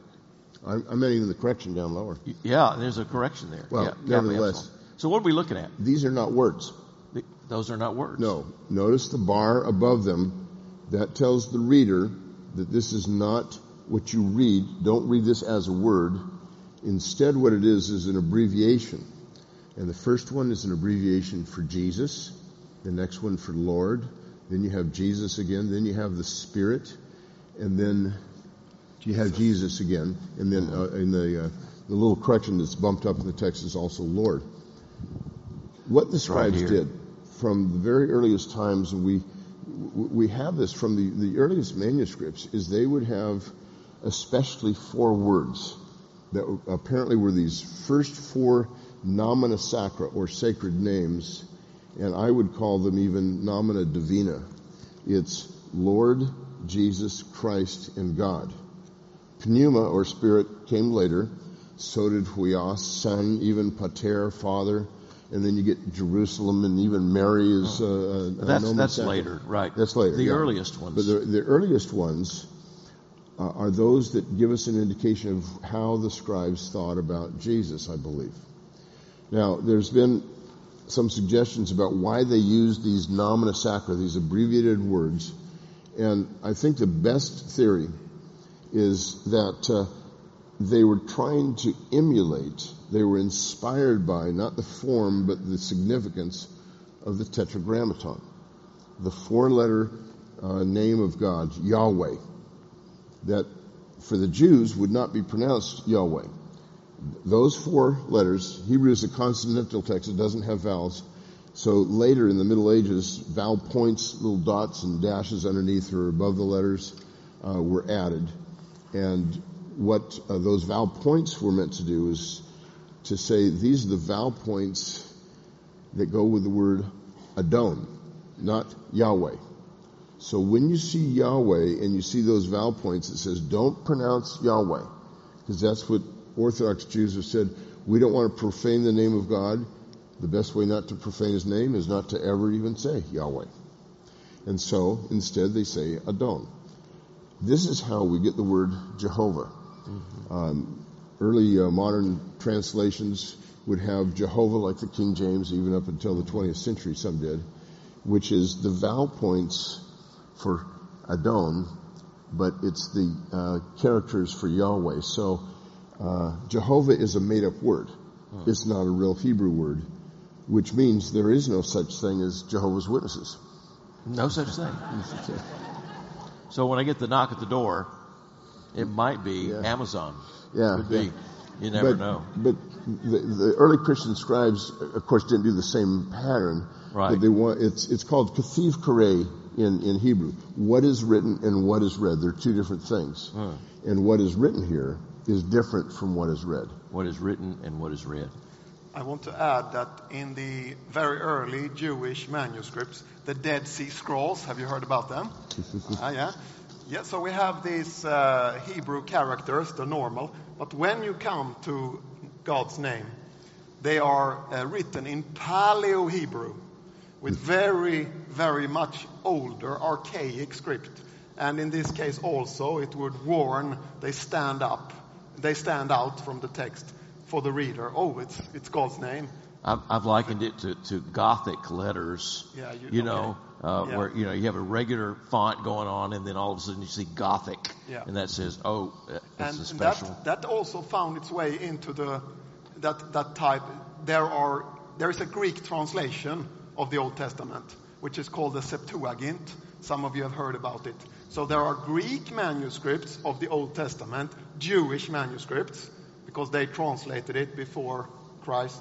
I meant even the correction down lower. Yeah, there's a correction there. Well, yeah, nevertheless. So what are we looking at? These are not words. Those are not words. No. Notice the bar above them. That tells the reader that this is not what you read. Don't read this as a word. Instead, what it is an abbreviation. And the first one is an abbreviation for Jesus. The next one for Lord. Then you have Jesus again. Then you have the Spirit. And then... you have Jesus again, and then in the little correction that's bumped up in the text is also Lord. What the scribes did from the very earliest times, and we have this from the earliest manuscripts, is they would have especially four words that apparently were these first four nomina sacra, or sacred names, and I would call them even nomina divina. It's Lord, Jesus, Christ, and God. Pneuma, or Spirit, came later. So did Huios, Son, even Pater, Father. And then you get Jerusalem, and even Mary is... That's later, right. That's later, the earliest ones. But the earliest ones are those that give us an indication of how the scribes thought about Jesus, I believe. Now, there's been some suggestions about why they used these nomina sacra, these abbreviated words. And I think the best theory... is that they were trying to emulate, they were inspired by, not the form, but the significance of the Tetragrammaton, the four-letter name of God, Yahweh, that for the Jews would not be pronounced Yahweh. Those four letters, Hebrew is a consonantal text, it doesn't have vowels, so later in the Middle Ages, vowel points, little dots and dashes underneath or above the letters were added. And what those vowel points were meant to do is to say these are the vowel points that go with the word Adon, not Yahweh. So when you see Yahweh and you see those vowel points, it says don't pronounce Yahweh, because that's what Orthodox Jews have said. We don't want to profane the name of God. The best way not to profane his name is not to ever even say Yahweh. And so instead they say Adon. This is how we get the word Jehovah. Mm-hmm. Early modern translations would have Jehovah, like the King James, even up until the 20th century, some did, which is the vowel points for Adon, but it's the characters for Yahweh. So Jehovah is a made-up word. Oh. It's not a real Hebrew word, which means there is no such thing as Jehovah's Witnesses. No such thing. So when I get the knock at the door, it might be Amazon. Yeah. Could be. You never know. But the early Christian scribes, of course, didn't do the same pattern. Right. But it's called kathiv koreh in Hebrew. What is written and what is read. They're two different things. And what is written here is different from what is read. What is written and what is read. I want to add that in the very early Jewish manuscripts, the Dead Sea Scrolls, have you heard about them? Yeah. Yeah, so we have these Hebrew characters, the normal, but when you come to God's name, they are written in Paleo-Hebrew with very, very much older, archaic script. And in this case also, it would warn, they stand out from the text. For the reader, it's God's name. I've likened it to Gothic letters. Yeah, where you have a regular font going on, and then all of a sudden you see Gothic, and that says, that's a special. That also found its way into that type. There is a Greek translation of the Old Testament, which is called the Septuagint. Some of you have heard about it. So there are Greek manuscripts of the Old Testament, Jewish manuscripts. because they translated it before Christ.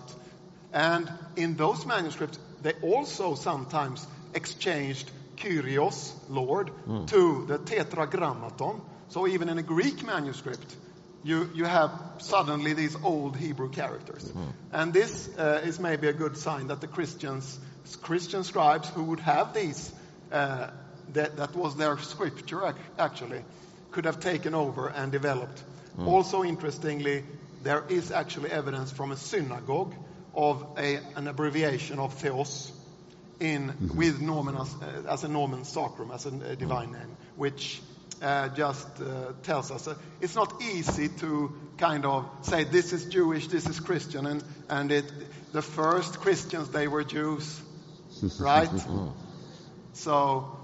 And in those manuscripts, they also sometimes exchanged Kyrios, Lord, to the Tetragrammaton. So even in a Greek manuscript, you have suddenly these old Hebrew characters. And this is maybe a good sign that the Christian scribes who would have these, that was their scripture actually, could have taken over and developed. Also, interestingly, there is actually evidence from a synagogue of an abbreviation of Theos with Norman as a Norman sacrum, as a divine name, which just tells us it's not easy to kind of say this is Jewish, this is Christian, and the first Christians, they were Jews, right? So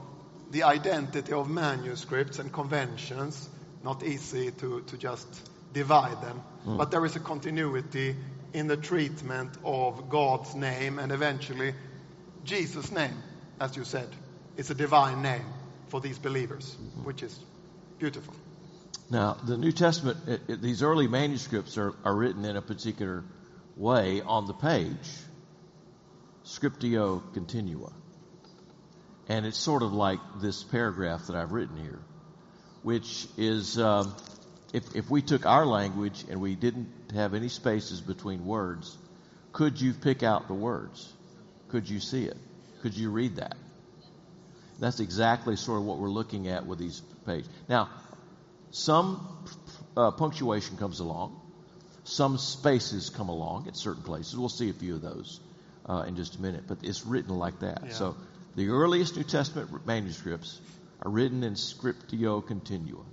the identity of manuscripts and conventions, not easy to just divide them, but there is a continuity in the treatment of God's name and eventually Jesus' name, as you said. It's a divine name for these believers, which is beautiful. Now, the New Testament, these early manuscripts are written in a particular way on the page, scriptio continua. And it's sort of like this paragraph that I've written here, which is if we took our language and we didn't have any spaces between words, could you pick out the words? Could you see it? Could you read that? That's exactly sort of what we're looking at with these pages. Now, some punctuation comes along. Some spaces come along at certain places. We'll see a few of those in just a minute. But it's written like that. Yeah. So the earliest New Testament manuscripts are written in scriptio continua.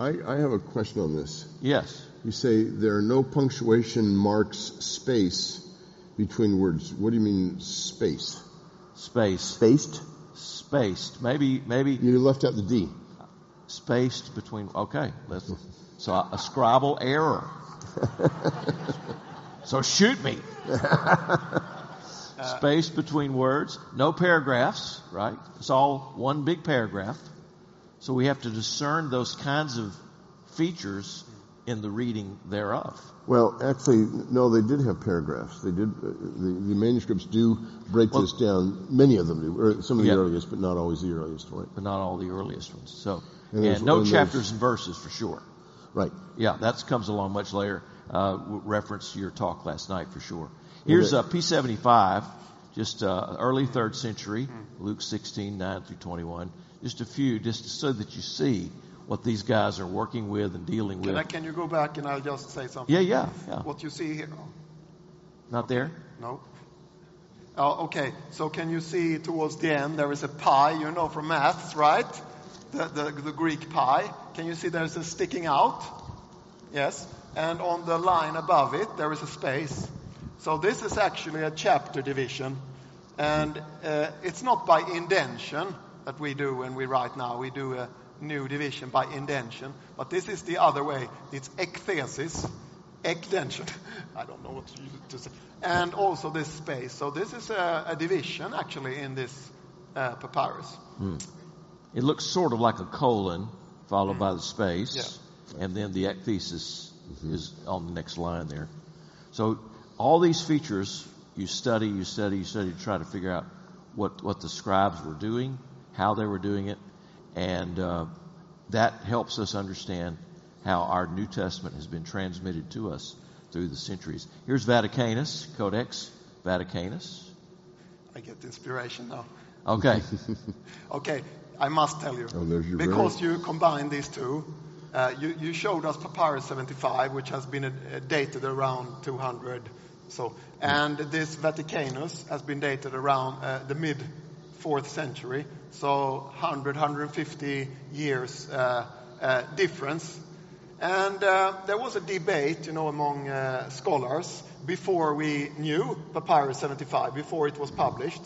I have a question on this. Yes. You say there are no punctuation marks space between words. What do you mean space? Space. Spaced? Spaced. Maybe. You left out the D. Spaced between. Okay. So a scribal error. So shoot me. Space between words. No paragraphs, right? It's all one big paragraph. So we have to discern those kinds of features in the reading thereof. Well, actually, no, they did have paragraphs. They did. The manuscripts do break this down. Many of them do. Or some of the earliest, but not always the earliest, right? But not all the earliest ones. So, and no chapters and verses for sure. Right. Yeah, that comes along much later. Reference to your talk last night for sure. Here's a P75, just early 3rd century, Luke 16, 9 through 21. Just a few, just so that you see what these guys are working with and dealing with. Can you go back and I'll just say something? Yeah. What you see here. Not there? No. Okay, so can you see towards the end there is a pi, you know from maths, right? The Greek pi. Can you see there's a sticking out? Yes. And on the line above it there is a space. So this is actually a chapter division. And it's not by indention that we do when we write now. We do a new division by indention. But this is the other way. It's ekthesis, ekdention. I don't know what to say. And also this space. So this is a division, actually, in this papyrus. It looks sort of like a colon followed by the space. Yeah. And then the ekthesis is on the next line there. So all these features, you study to try to figure out what the scribes were doing, how they were doing it, and that helps us understand how our New Testament has been transmitted to us through the centuries. Here's Vaticanus, Codex Vaticanus. I get inspiration now. Okay. Okay, I must tell you, because you combine these two, you showed us Papyrus 75, which has been dated around 200, so, and this Vaticanus has been dated around the mid-4th century, so 100, 150 years difference. And there was a debate, among scholars before we knew Papyrus 75, before it was published.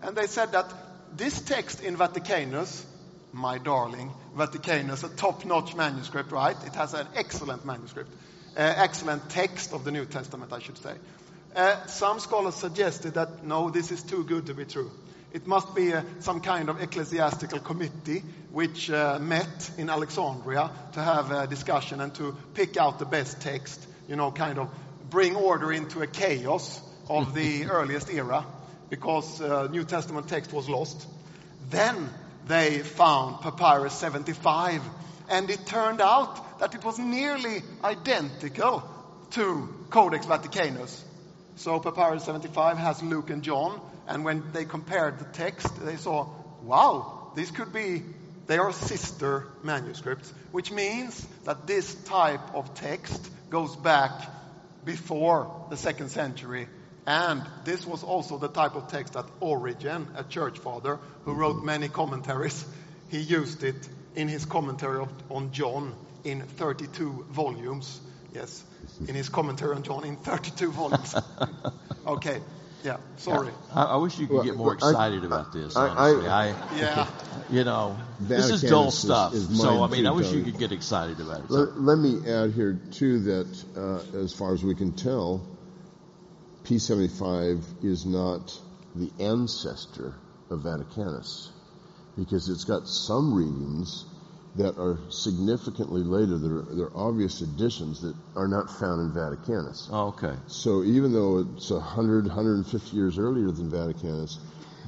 And they said that this text in Vaticanus, my darling, Vaticanus, a top-notch manuscript, right? It has an excellent manuscript, excellent text of the New Testament, I should say. Some scholars suggested that, no, this is too good to be true. It must be some kind of ecclesiastical committee which met in Alexandria to have a discussion and to pick out the best text, you know, kind of bring order into a chaos of the earliest era, because New Testament text was lost. Then they found Papyrus 75, and it turned out that it was nearly identical to Codex Vaticanus. So Papyrus 75 has Luke and John, and when they compared the text, they saw, wow, these could be, they are sister manuscripts, which means that this type of text goes back before the 2nd century. And this was also the type of text that Origen, a church father who wrote many commentaries, he used it in his commentary on John in 32 volumes. Yes, in his commentary on John in 32 volumes. Okay, yeah, sorry. I wish you could get more excited about this, honestly. You know, this is dull stuff. So, I mean, I wish you could get excited about it. Let me add here, too, that as far as we can tell, P75 is not the ancestor of Vaticanus, because it's got some readings that are significantly later. There are obvious additions that are not found in Vaticanus. Oh, okay. So even though it's 100, 150 years earlier than Vaticanus,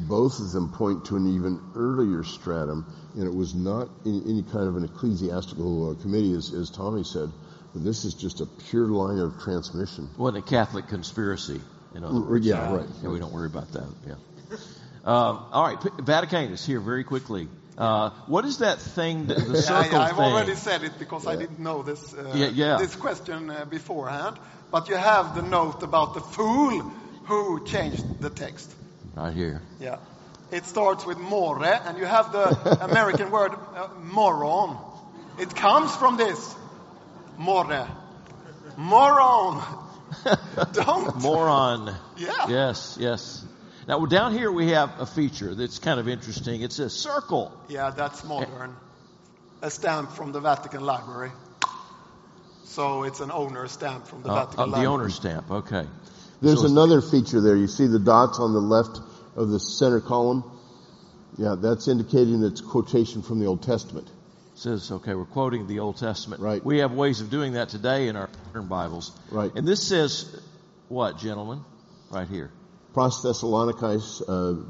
both of them point to an even earlier stratum, and it was not any kind of an ecclesiastical committee, as Tommy said. This is just a pure line of transmission. Well, a Catholic conspiracy, in other words. Yeah, right. Yeah, we don't worry about that. Yeah. All right, Vaticanus here very quickly. What is that thing, the circle I've thing? I've already said it because I didn't know this this question beforehand. But you have the note about the fool who changed the text. Right here. Yeah. It starts with more, and you have the American word moron. It comes from this. Moron. Don't. Moron. Yeah. Yes. Now, down here we have a feature that's kind of interesting. It's a circle. Yeah, that's modern. A stamp from the Vatican Library. So it's an owner stamp from the Vatican Library. The owner stamp, okay. There's another feature there. You see the dots on the left of the center column? Yeah, that's indicating it's quotation from the Old Testament. Says, okay, we're quoting the Old Testament. Right. We have ways of doing that today in our modern Bibles. Right. And this says what, gentlemen? Right here. Pros Thessalonicis,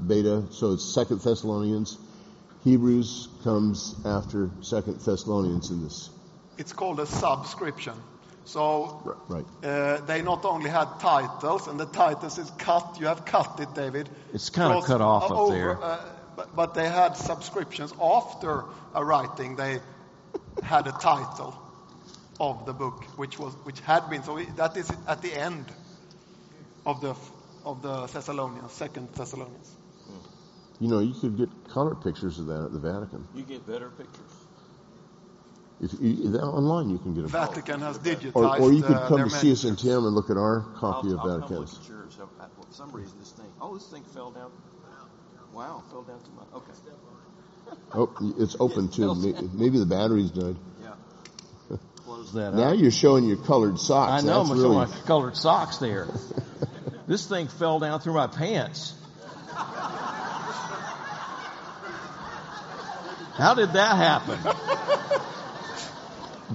Beta, so it's 2nd Thessalonians. Hebrews comes after 2nd Thessalonians in this. It's called a subscription. So they not only had titles, and the titles is cut. You have cut it, David. It's kind of cut off up there. But they had subscriptions after a writing. They had a title of the book, which had been. So that is at the end of the Thessalonians, 2nd Thessalonians. You know, you could get color pictures of that at the Vatican. You get better pictures. Online you can get a Vatican has digitized. Or you could come to see us in Tim and look at our copy of Vatican. I'll come look at yours. For some reason this thing fell down. Wow, fell down to my... Okay. Oh, it's open, too. Maybe the battery's died. Yeah. Close that Now up. You're showing your colored socks. I know, I'm showing my colored socks there. This thing fell down through my pants. How did that happen?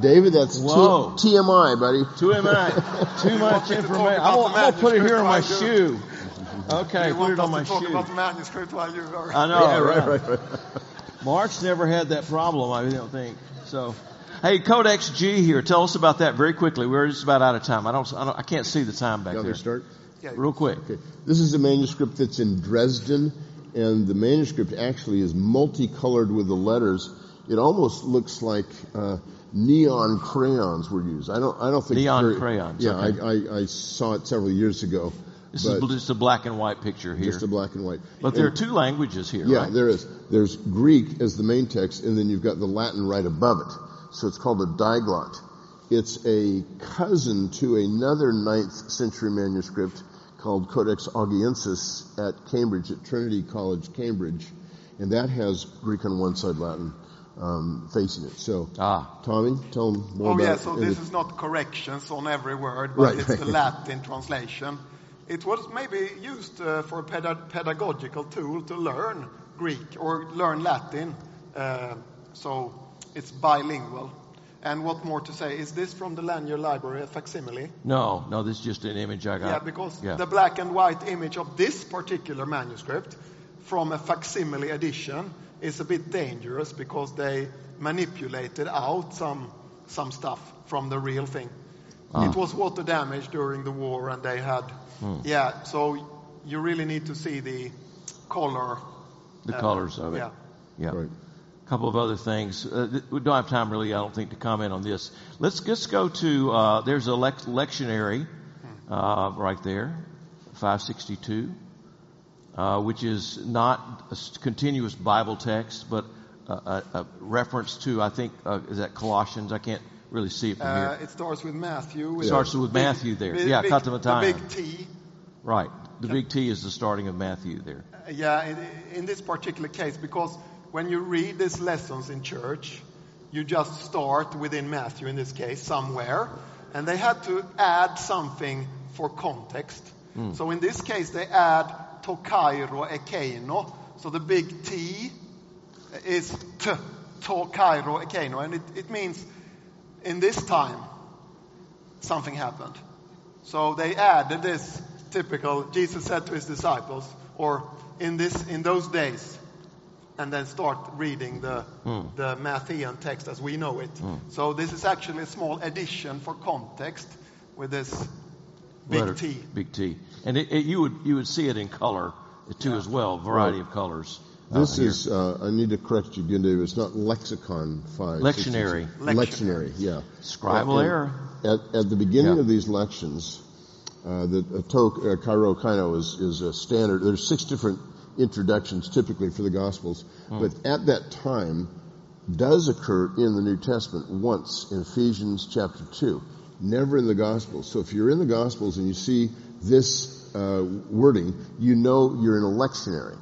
David, that's TMI, buddy. TMI. Too much information. I'm going to put it here in my shoe. Okay, put it on my shoe. About the manuscript while you are... I know. Yeah, right. Mark's never had that problem, I don't think. So, hey, Codex G here. Tell us about that very quickly. We're just about out of time. I can't see the time back there. You want me to start? Yeah. Real quick. Okay. This is a manuscript that's in Dresden, and the manuscript actually is multicolored with the letters. It almost looks like neon crayons were used. I don't think neon crayons. Yeah, okay. I saw it several years ago. This is just a black and white picture here. Just a black and white. But there are two languages here, right? Yeah, there is. There's Greek as the main text, and then you've got the Latin right above it. So it's called a diglot. It's a cousin to another 9th century manuscript called Codex Augiensis at Cambridge, at Trinity College, Cambridge. And that has Greek on one side, Latin facing it. So, Tommy, tell them more about it. So this is not corrections on every word, but it's the Latin translation. It was maybe used for a pedagogical tool to learn Greek or learn Latin, so it's bilingual. And what more to say? Is this from the Lanier Library, a facsimile? No, this is just an image I got. Yeah, because the black and white image of this particular manuscript from a facsimile edition is a bit dangerous because they manipulated out some stuff from the real thing. Ah. It was water damage during the war, and they had... Yeah, so you really need to see the color. The colors of it. Yeah. Right. A couple of other things. We don't have time, really, I don't think, to comment on this. Let's just go to... there's a lectionary right there, 562, which is not a continuous Bible text, but a reference to, I think, is that Colossians? I can't really see it from here. It starts with Matthew. It starts with Matthew there. The big T. Right. The big T is the starting of Matthew there. In this particular case, because when you read these lessons in church, you just start within Matthew, in this case, somewhere. And they had to add something for context. So in this case, they add tokairo ekeino. So the big T is tokairo ekeino. And it means... in this time, something happened. So they added this typical, Jesus said to his disciples, or in those days, and then start reading the Matthean text as we know it. So this is actually a small addition for context with this big T. Big T. And you would see it in color, too, as well, variety of colors. This is, I need to correct you, Gundu, it's not lexicon 5. Lectionary. Lectionary, yeah. Scribal error. At the beginning of these lections, the kairo is a standard. There's 6 different introductions typically for the Gospels, but at that time does occur in the New Testament once in Ephesians chapter 2, never in the Gospels. So if you're in the Gospels and you see this wording, you know you're in a lectionary.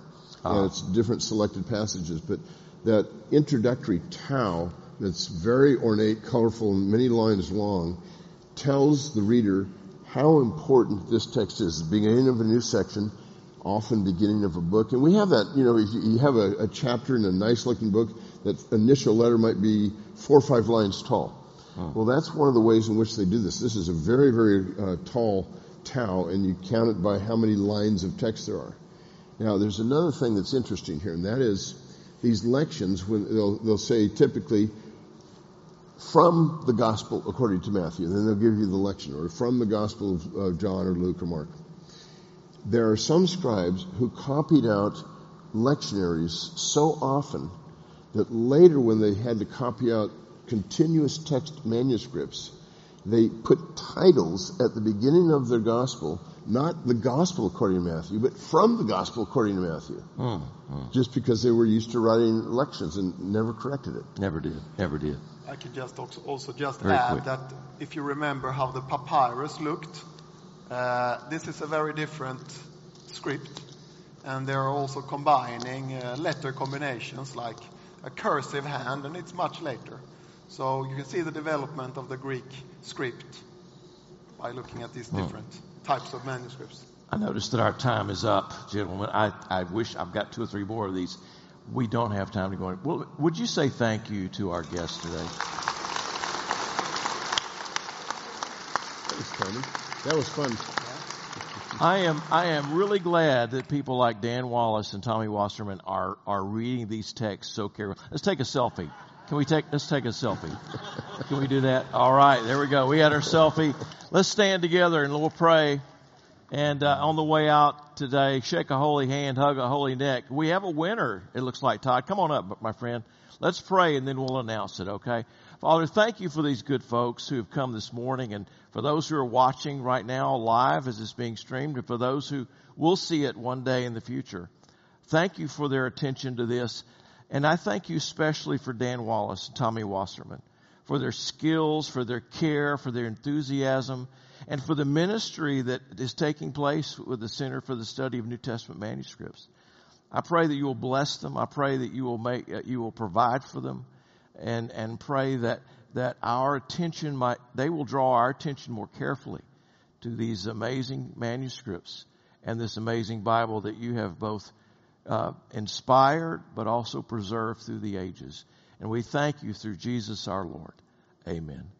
And it's different selected passages, but that introductory tau that's very ornate, colorful, and many lines long tells the reader how important this text is. The beginning of a new section, often beginning of a book. And we have that, you have a chapter in a nice-looking book, that initial letter might be 4 or 5 lines tall. Well, that's one of the ways in which they do this. This is a very, very tall tau, and you count it by how many lines of text there are. Now, there's another thing that's interesting here, and that is these lections, when they'll say typically from the Gospel according to Matthew, and then they'll give you the lection, or from the Gospel of John or Luke or Mark. There are some scribes who copied out lectionaries so often that later when they had to copy out continuous text manuscripts, they put titles at the beginning of their Gospel, not the Gospel according to Matthew, but from the Gospel according to Matthew. Just because they were used to writing lections and never corrected it. Never did. I could just also very add quick. That if you remember how the papyrus looked, this is a very different script, and they're also combining letter combinations like a cursive hand, and it's much later. So you can see the development of the Greek script by looking at these different types of manuscripts. I noticed that our time is up, gentlemen. I wish I've got 2 or 3 more of these. We don't have time to go in. Well, would you say thank you to our guests today? Thanks, Tony. That was fun. Yeah. I am really glad that people like Dan Wallace and Tommy Wasserman are reading these texts so carefully. Let's take a selfie. Let's take a selfie. Can we do that? All right, there we go. We had our selfie. Let's stand together and we'll pray. And on the way out today, shake a holy hand, hug a holy neck. We have a winner, it looks like, Todd. Come on up, my friend. Let's pray and then we'll announce it, okay? Father, thank you for these good folks who have come this morning, and for those who are watching right now live as it's being streamed, and for those who will see it one day in the future. Thank you for their attention to this. And I thank you especially for Dan Wallace and Tommy Wasserman, for their skills, for their care, for their enthusiasm, and for the ministry that is taking place with the Center for the Study of New Testament Manuscripts. I pray that you will bless them. I pray that you will provide for them, and pray that they will draw our attention more carefully to these amazing manuscripts and this amazing Bible that you have both inspired but also preserved through the ages. And we thank you through Jesus our Lord. Amen.